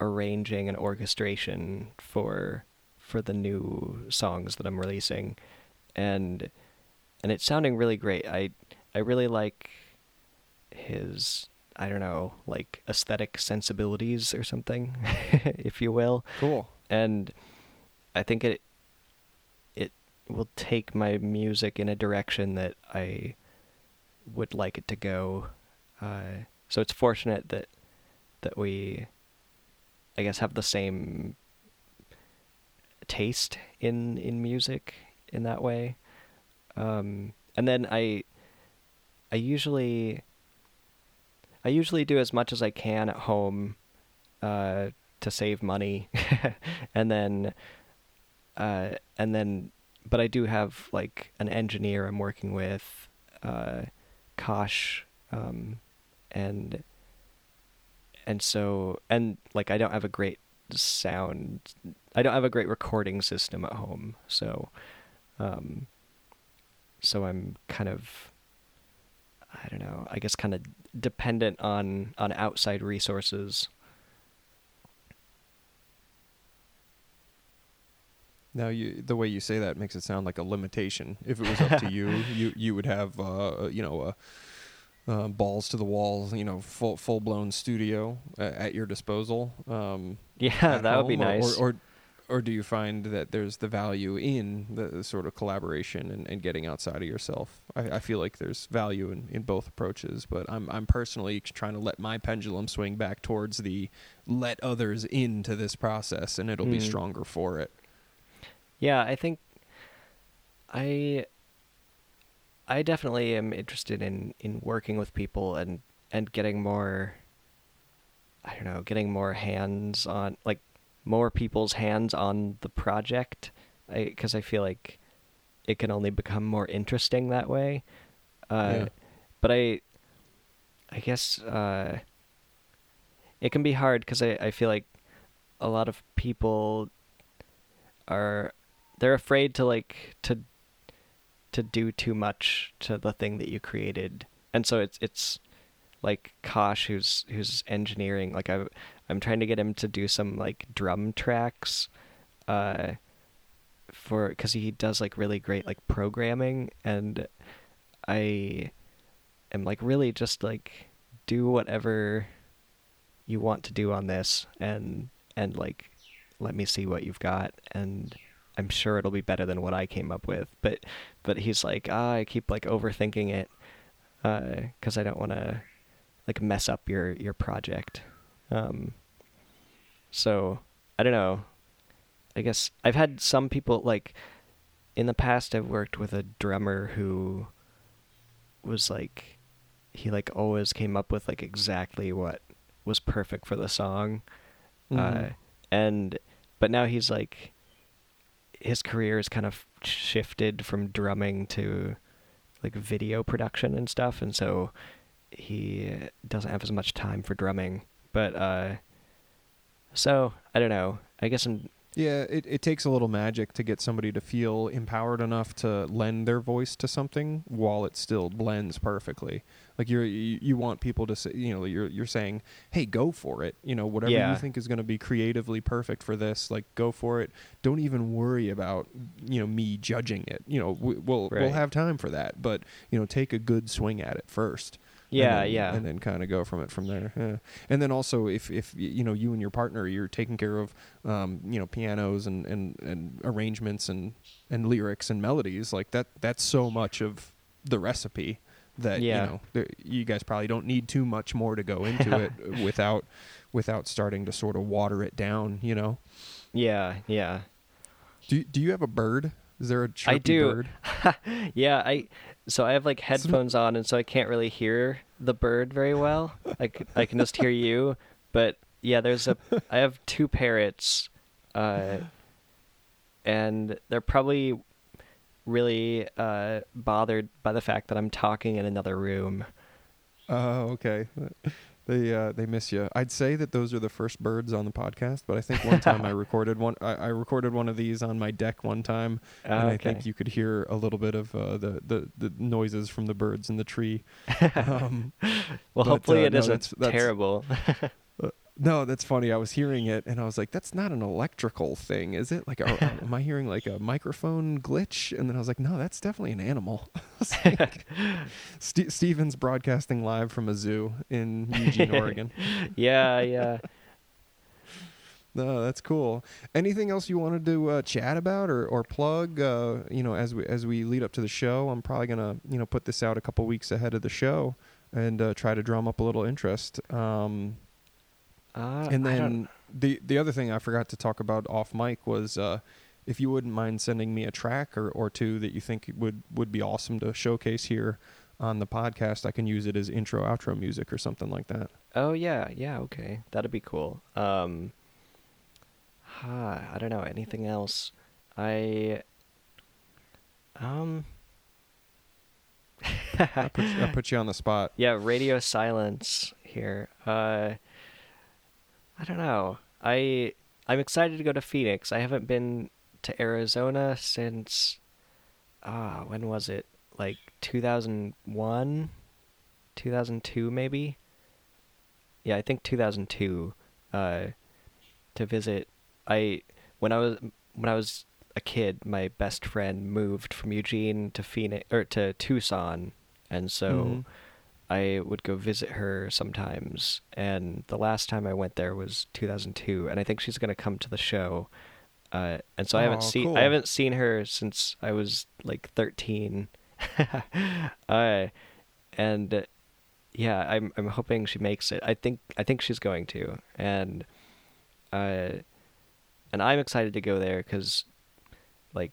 arranging and orchestration for for the new songs that I'm releasing, and and it's sounding really great. I I really like his, I don't know, like aesthetic sensibilities or something, if you will. Cool. And I think it it will take my music in a direction that I would like it to go. Uh, so it's fortunate that that we, I guess, have the same taste in in music in that way. Um, and then I I usually I usually do as much as I can at home uh, to save money, and then uh, and then but I do have like an engineer I'm working with, uh, Kosh, um, and and so and like I don't have a great sound, I don't have a great recording system at home, so um, so I'm kind of, I don't know, I guess kind of dependent on, on outside resources. Now, you, the way you say that makes it sound like a limitation. If it was up to you, you, you would have, uh, you know, uh, uh, balls to the wall, you know, full, full-blown studio uh, at your disposal. Um, yeah, that would be nice. Or, or, or do you find that there's the value in the, the sort of collaboration and, and getting outside of yourself? I, I feel like there's value in, in both approaches, but I'm I'm personally trying to let my pendulum swing back towards the let others into this process, and it'll mm. be stronger for it. Yeah, I think I I definitely am interested in, in working with people and, and getting more, I don't know, getting more hands on, like, more people's hands on the project, because I, I feel like it can only become more interesting that way. Uh, yeah. But I, I guess uh, it can be hard because I, I feel like a lot of people are they're afraid to like to to do too much to the thing that you created, and so it's it's like Kosh, who's who's engineering, like I. I'm trying to get him to do some like drum tracks, uh, for because he does like really great like programming, and I am like really just like do whatever you want to do on this, and and like let me see what you've got, and I'm sure it'll be better than what I came up with. But but he's like, ah, I keep like overthinking it because uh, I don't want to like mess up your your project. Um, so I don't know, I guess I've had some people like in the past, I've worked with a drummer who was like, he like always came up with like exactly what was perfect for the song. Mm-hmm. Uh, and, but now he's like, his career is kind of shifted from drumming to like video production and stuff. And so he doesn't have as much time for drumming. But, uh, so, I don't know, I guess I'm... Yeah, it, it takes a little magic to get somebody to feel empowered enough to lend their voice to something while it still blends perfectly. Like, you're, you you want people to say, you know, you're you're saying, hey, go for it. You know, whatever yeah. you think is going to be creatively perfect for this, like, go for it. Don't even worry about, you know, me judging it. You know, we, we'll, right. we'll have time for that, but, you know, take a good swing at it first. Yeah, and then, yeah. And then kind of go from it from there. Yeah. And then also if, if, you know, you and your partner, you're taking care of, um, you know, pianos and, and, and arrangements and, and lyrics and melodies, like that, that's so much of the recipe that, yeah. you know, there, you guys probably don't need too much more to go into it without, without starting to sort of water it down, you know? Yeah, yeah. Do, do you have a bird? Is there a chirpy I do. Bird? yeah, I so I have like headphones on, and so I can't really hear the bird very well. I, c- I can just hear you, but yeah, there's a I have two parrots, uh, and they're probably really uh, bothered by the fact that I'm talking in another room. Oh, okay. They uh, they miss you. I'd say that those are the first birds on the podcast, but I think one time I recorded one. I, I recorded one of these on my deck one time, and okay. I think you could hear a little bit of uh, the, the the noises from the birds in the tree. Um, well, but, hopefully uh, it no, isn't that's, that's, terrible. uh, no, that's funny. I was hearing it, and I was like, "That's not an electrical thing, is it? Like, are, am I hearing like a microphone glitch?" And then I was like, "No, that's definitely an animal." Like, St- Stephen's broadcasting live from a zoo in Eugene, Oregon. yeah, yeah. No, that's cool. Anything else you wanted to uh, chat about or or plug? Uh, you know, as we as we lead up to the show, I'm probably gonna you know put this out a couple weeks ahead of the show and uh, try to drum up a little interest. Um, uh, and then the the other thing I forgot to talk about off mic was. Uh, If you wouldn't mind sending me a track or, or two that you think would, would be awesome to showcase here on the podcast, I can use it as intro, outro music or something like that. Oh, yeah. Yeah, okay. That'd be cool. Um, huh, I don't know. Anything else? I... um. I'll, put, I'll put you on the spot. Yeah, radio silence here. Uh, I don't know. I I'm excited to go to Phoenix. I haven't been... to Arizona since ah when was it, like two thousand one, two thousand two maybe? Yeah, I think two thousand two, uh to visit. I when I was when I was a kid, my best friend moved from Eugene to Phoenix or to Tucson, and so mm-hmm. I would go visit her sometimes, and the last time I went there was two thousand two, and I think she's going to come to the show. Uh, and so oh, I haven't seen cool. I haven't seen her since I was like thirteen, uh, and uh, yeah, I'm I'm hoping she makes it. I think I think she's going to, and uh, and I'm excited to go there because, like,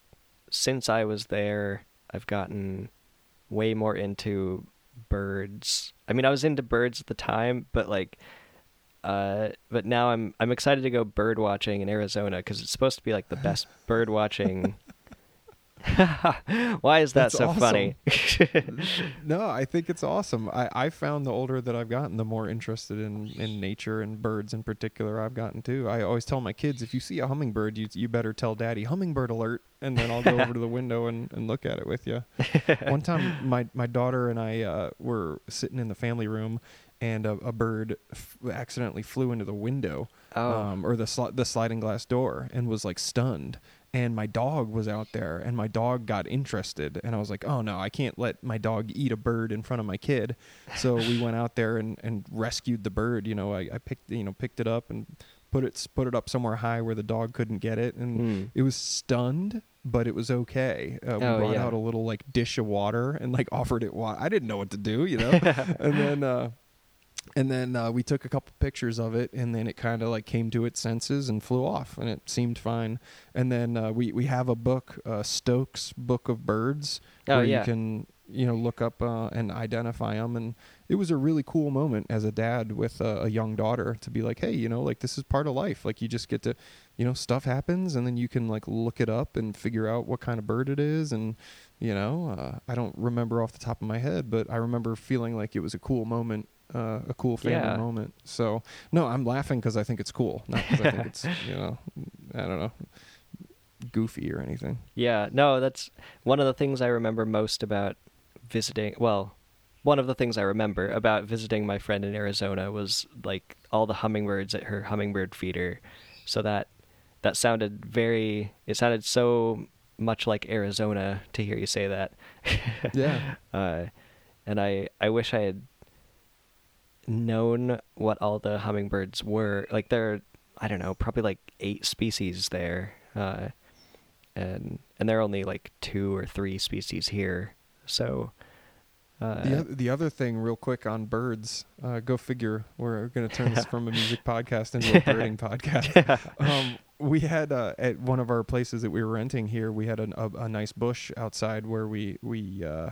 since I was there, I've gotten way more into birds. I mean, I was into birds at the time, but like. Uh, but now I'm I'm excited to go bird watching in Arizona because it's supposed to be like the best bird watching. Why is that That's so awesome. Funny? No, I think it's awesome. I, I found the older that I've gotten, the more interested in, in nature and birds in particular I've gotten too. I always tell my kids, if you see a hummingbird, you you better tell Daddy, hummingbird alert, and then I'll go over to the window and, and look at it with you. One time, my, my daughter and I uh, were sitting in the family room, and a, a bird f- accidentally flew into the window, oh. um, or the sli- the sliding glass door, and was like stunned. And my dog was out there, and my dog got interested, and I was like, oh no, I can't let my dog eat a bird in front of my kid. So we went out there and, and rescued the bird. You know, I, I picked you know picked it up and put it put it up somewhere high where the dog couldn't get it, and mm. it was stunned. But it was okay. Uh, we oh, brought yeah. out a little like dish of water and like offered it water. I didn't know what to do, you know. and then, uh, and then uh, we took a couple pictures of it, and then it kind of like came to its senses and flew off, and it seemed fine. And then uh, we we have a book, uh, Stokes' Book of Birds, oh, where yeah. you can you know look up uh, and identify them. And it was a really cool moment as a dad with a, a young daughter to be like, hey, you know, like this is part of life. Like you just get to. You know, stuff happens, and then you can like look it up and figure out what kind of bird it is. And, you know, uh, I don't remember off the top of my head, but I remember feeling like it was a cool moment, uh, a cool family yeah. moment. So, no, I'm laughing because I think it's cool, not because I think it's, you know, I don't know, goofy or anything. Yeah, no, that's one of the things I remember most about visiting, well, one of the things I remember about visiting my friend in Arizona was like all the hummingbirds at her hummingbird feeder. So that, That sounded very, it sounded so much like Arizona to hear you say that. Yeah. Uh, and I, I wish I had known what all the hummingbirds were. Like there are, I don't know, probably like eight species there. Uh, and, and there are only like two or three species here. So... Uh, the, the other thing real quick on birds, uh, go figure, we're going to turn this from a music podcast into a birding podcast. Um, we had uh, at one of our places that we were renting here, we had an, a, a nice bush outside where we, we uh,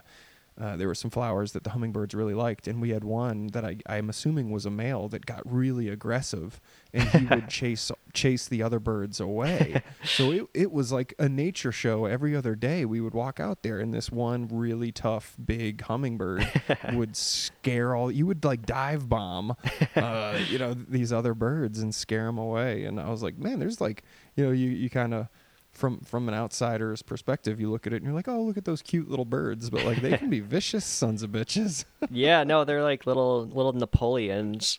Uh, there were some flowers that the hummingbirds really liked, and we had one that I, I'm assuming was a male that got really aggressive, and he would chase chase the other birds away. So it, it was like a nature show. Every other day we would walk out there, and this one really tough, big hummingbird would scare all, you would like dive bomb, uh, you know, these other birds and scare them away. And I was like, man, there's like, you know, you, you kind of, From from an outsider's perspective, you look at it and you're like, oh, look at those cute little birds, but like they can be vicious sons of bitches. Yeah, no, they're like little little Napoleons.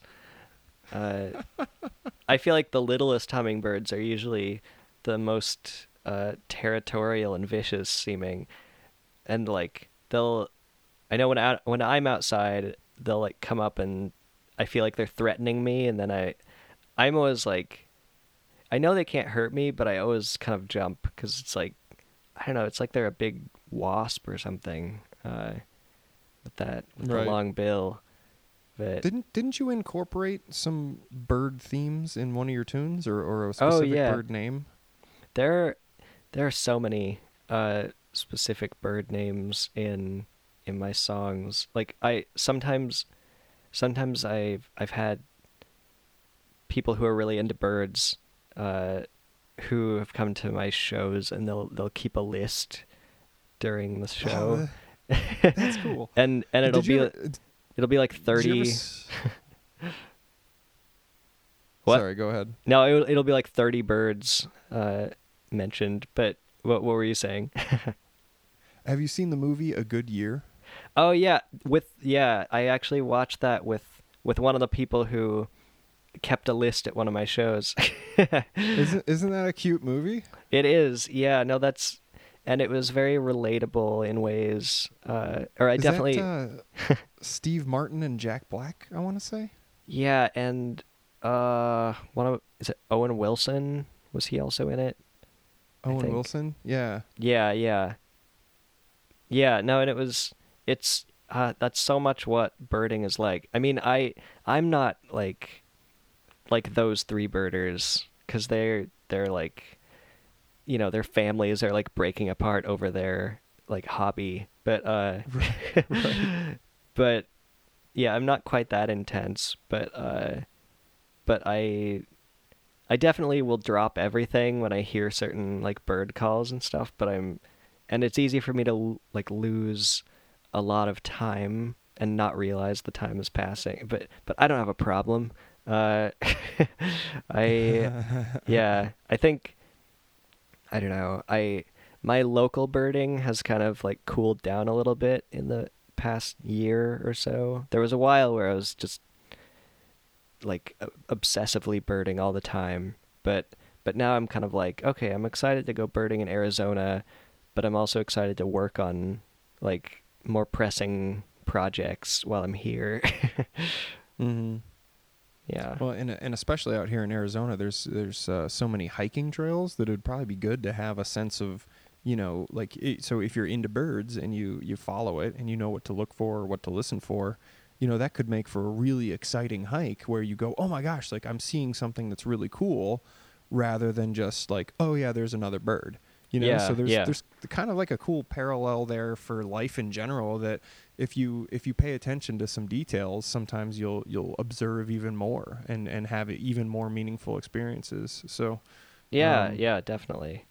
Uh, I feel like the littlest hummingbirds are usually the most uh, territorial and vicious seeming, and like they'll, I know when I, when I'm outside, they'll like come up and I feel like they're threatening me, and then I, I'm always like, I know they can't hurt me, but I always kind of jump because it's like, I don't know, it's like they're a big wasp or something uh, with that with right. the long bill. But didn't didn't you incorporate some bird themes in one of your tunes, or, or a specific oh, yeah. bird name? There, there are so many uh, specific bird names in in my songs. Like I sometimes, sometimes I've I've had people who are really into birds. Uh, who have come to my shows, and they'll they'll keep a list during the show. Uh, that's cool. and and it'll be ever, it'll be like thirty. S- what? Sorry, go ahead. No, it'll, it'll be like thirty birds uh, mentioned. But what what were you saying? Have you seen the movie A Good Year? Oh yeah, with yeah, I actually watched that with with one of the people who kept a list at one of my shows. isn't, isn't that a cute movie? It is. Yeah, no, that's, and it was very relatable in ways, uh, or I is definitely, that, uh, Steve Martin and Jack Black, I want to say. Yeah. And, uh, one of, is it Owen Wilson? Was he also in it? Owen Wilson. Yeah. Yeah. Yeah. Yeah. No. And it was, it's, uh, that's so much what birding is like. I mean, I, I'm not like, like those three birders, because they're they're like, you know, their families are like breaking apart over their like hobby, but uh right, right. But yeah, I'm not quite that intense, but uh but I I definitely will drop everything when I hear certain like bird calls and stuff, but I'm and it's easy for me to like lose a lot of time and not realize the time is passing, but but I don't have a problem. Uh, I, yeah, I think, I don't know. I, my local birding has kind of like cooled down a little bit in the past year or so. There was a while where I was just like obsessively birding all the time, but, but now I'm kind of like, okay, I'm excited to go birding in Arizona, but I'm also excited to work on like more pressing projects while I'm here. Mm-hmm. Yeah. Well, and and especially out here in Arizona, there's there's uh, so many hiking trails that it would probably be good to have a sense of, you know, like it, so if you're into birds and you you follow it and you know what to look for or what to listen for, you know, that could make for a really exciting hike where you go, oh my gosh, like I'm seeing something that's really cool, rather than just like, oh yeah, there's another bird. You know, yeah, so there's yeah. there's kind of like a cool parallel there for life in general, that if you if you pay attention to some details, sometimes you'll you'll observe even more and, and have even more meaningful experiences. So yeah, um, yeah, definitely.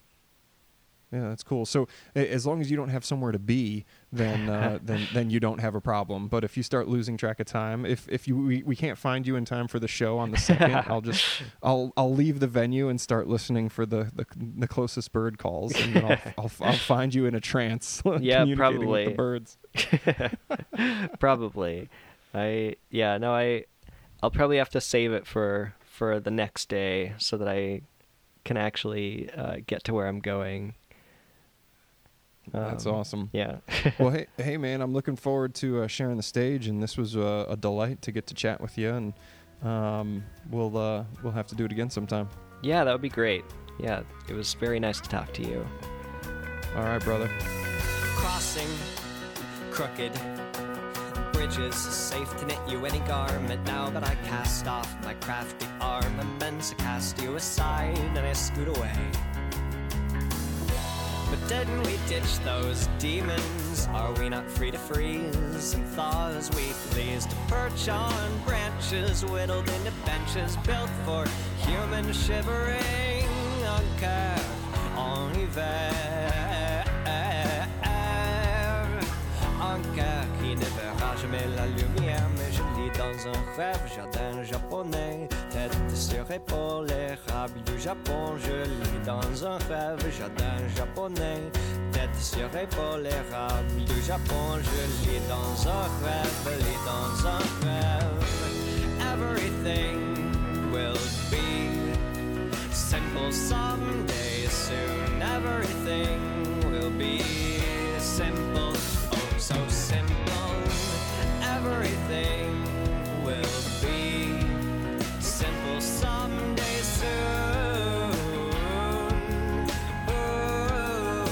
Yeah, that's cool. So as long as you don't have somewhere to be, then uh, then then you don't have a problem. But if you start losing track of time, if if you we, we can't find you in time for the show on the second, I'll just I'll I'll leave the venue and start listening for the, the, the closest bird calls, and then I'll, I'll I'll find you in a trance. Yeah, probably with the birds. Probably, I yeah no I I'll probably have to save it for for the next day so that I can actually uh, get to where I'm going. That's um, awesome. Yeah. Well, hey, hey, man, I'm looking forward to uh, sharing the stage, and this was uh, a delight to get to chat with you, and um, we'll uh, we'll have to do it again sometime. Yeah, that would be great. Yeah, it was very nice to talk to you. All right, brother. Crossing crooked bridges, safe to knit you any garment. Now that I cast off my crafty arm, and then to cast you aside, and I scoot away. didn't we ditch those demons? Are we not free to freeze and thaw as we please? To perch on branches whittled into benches built for human shivering encore en hiver. Encore qui ne verra jamais la lumière, mais je lis dans un rêve jardin japonais. Tête sur épaule, érable du Japon. Je lis dans un rêve jardin japonais. Tête sur épaule, érable du Japon. Je lis dans un rêve, lis dans un rêve. Everything will be simple someday soon. Everything will be simple. So simple, everything will be simple someday soon. Ooh,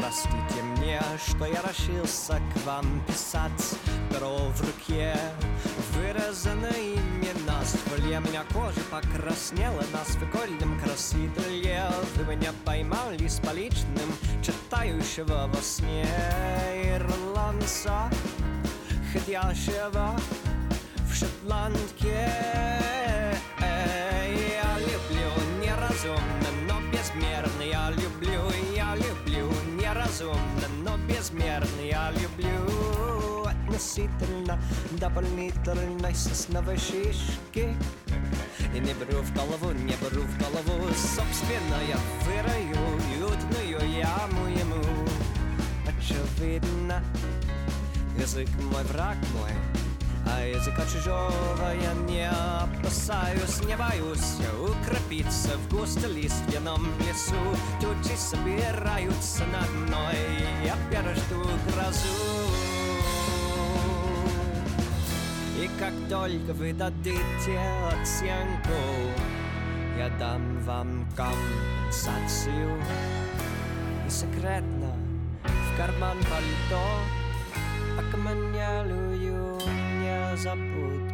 Простите мне, что я решился к вам писать. Перо в руке, выразаны имена с фолье. Меня кожа покраснела на свекольном красителе. Вы меня поймали с поличным читающего во сне ирландца, ходящего в шотландке. Я люблю неразумно, но безмерно. Я люблю, я люблю неразумно, но безмерно. Я люблю относительно дополнительной сосновой шишки. И не беру в голову, не беру в голову. Собственно, я вырою уютную яму ему. Очевидно, язык мой враг мой, а языка чужого я не опасаюсь, не боюсь. Укрепиться в густолиственном лесу. Тучи собираются над мной, я пережду грозу. И как только вы дадите оценку, я дам вам компенсацию. И секретно в карман пальто окаменелую незабудку.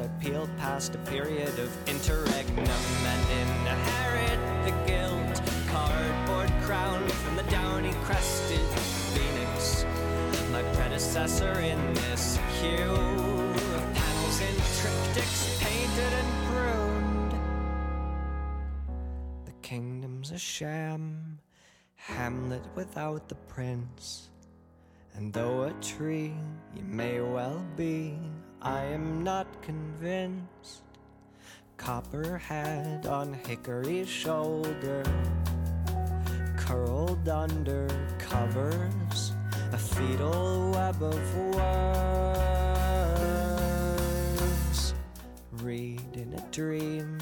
I peeled past a period of interregnum and inherit the gilt cardboard crown from the downy-crested Phoenix, my predecessor in this queue of panels and triptychs painted and pruned. The kingdom's a sham, Hamlet without the prince, and though a tree you may well be, I am not convinced. Copperhead on hickory's shoulder, curled under covers, a fetal web of words. Read in a dream,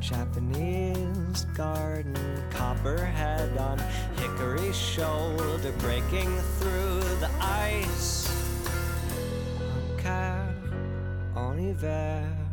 Japanese garden. Copperhead on hickory's shoulder, breaking through the ice. Car en hiver.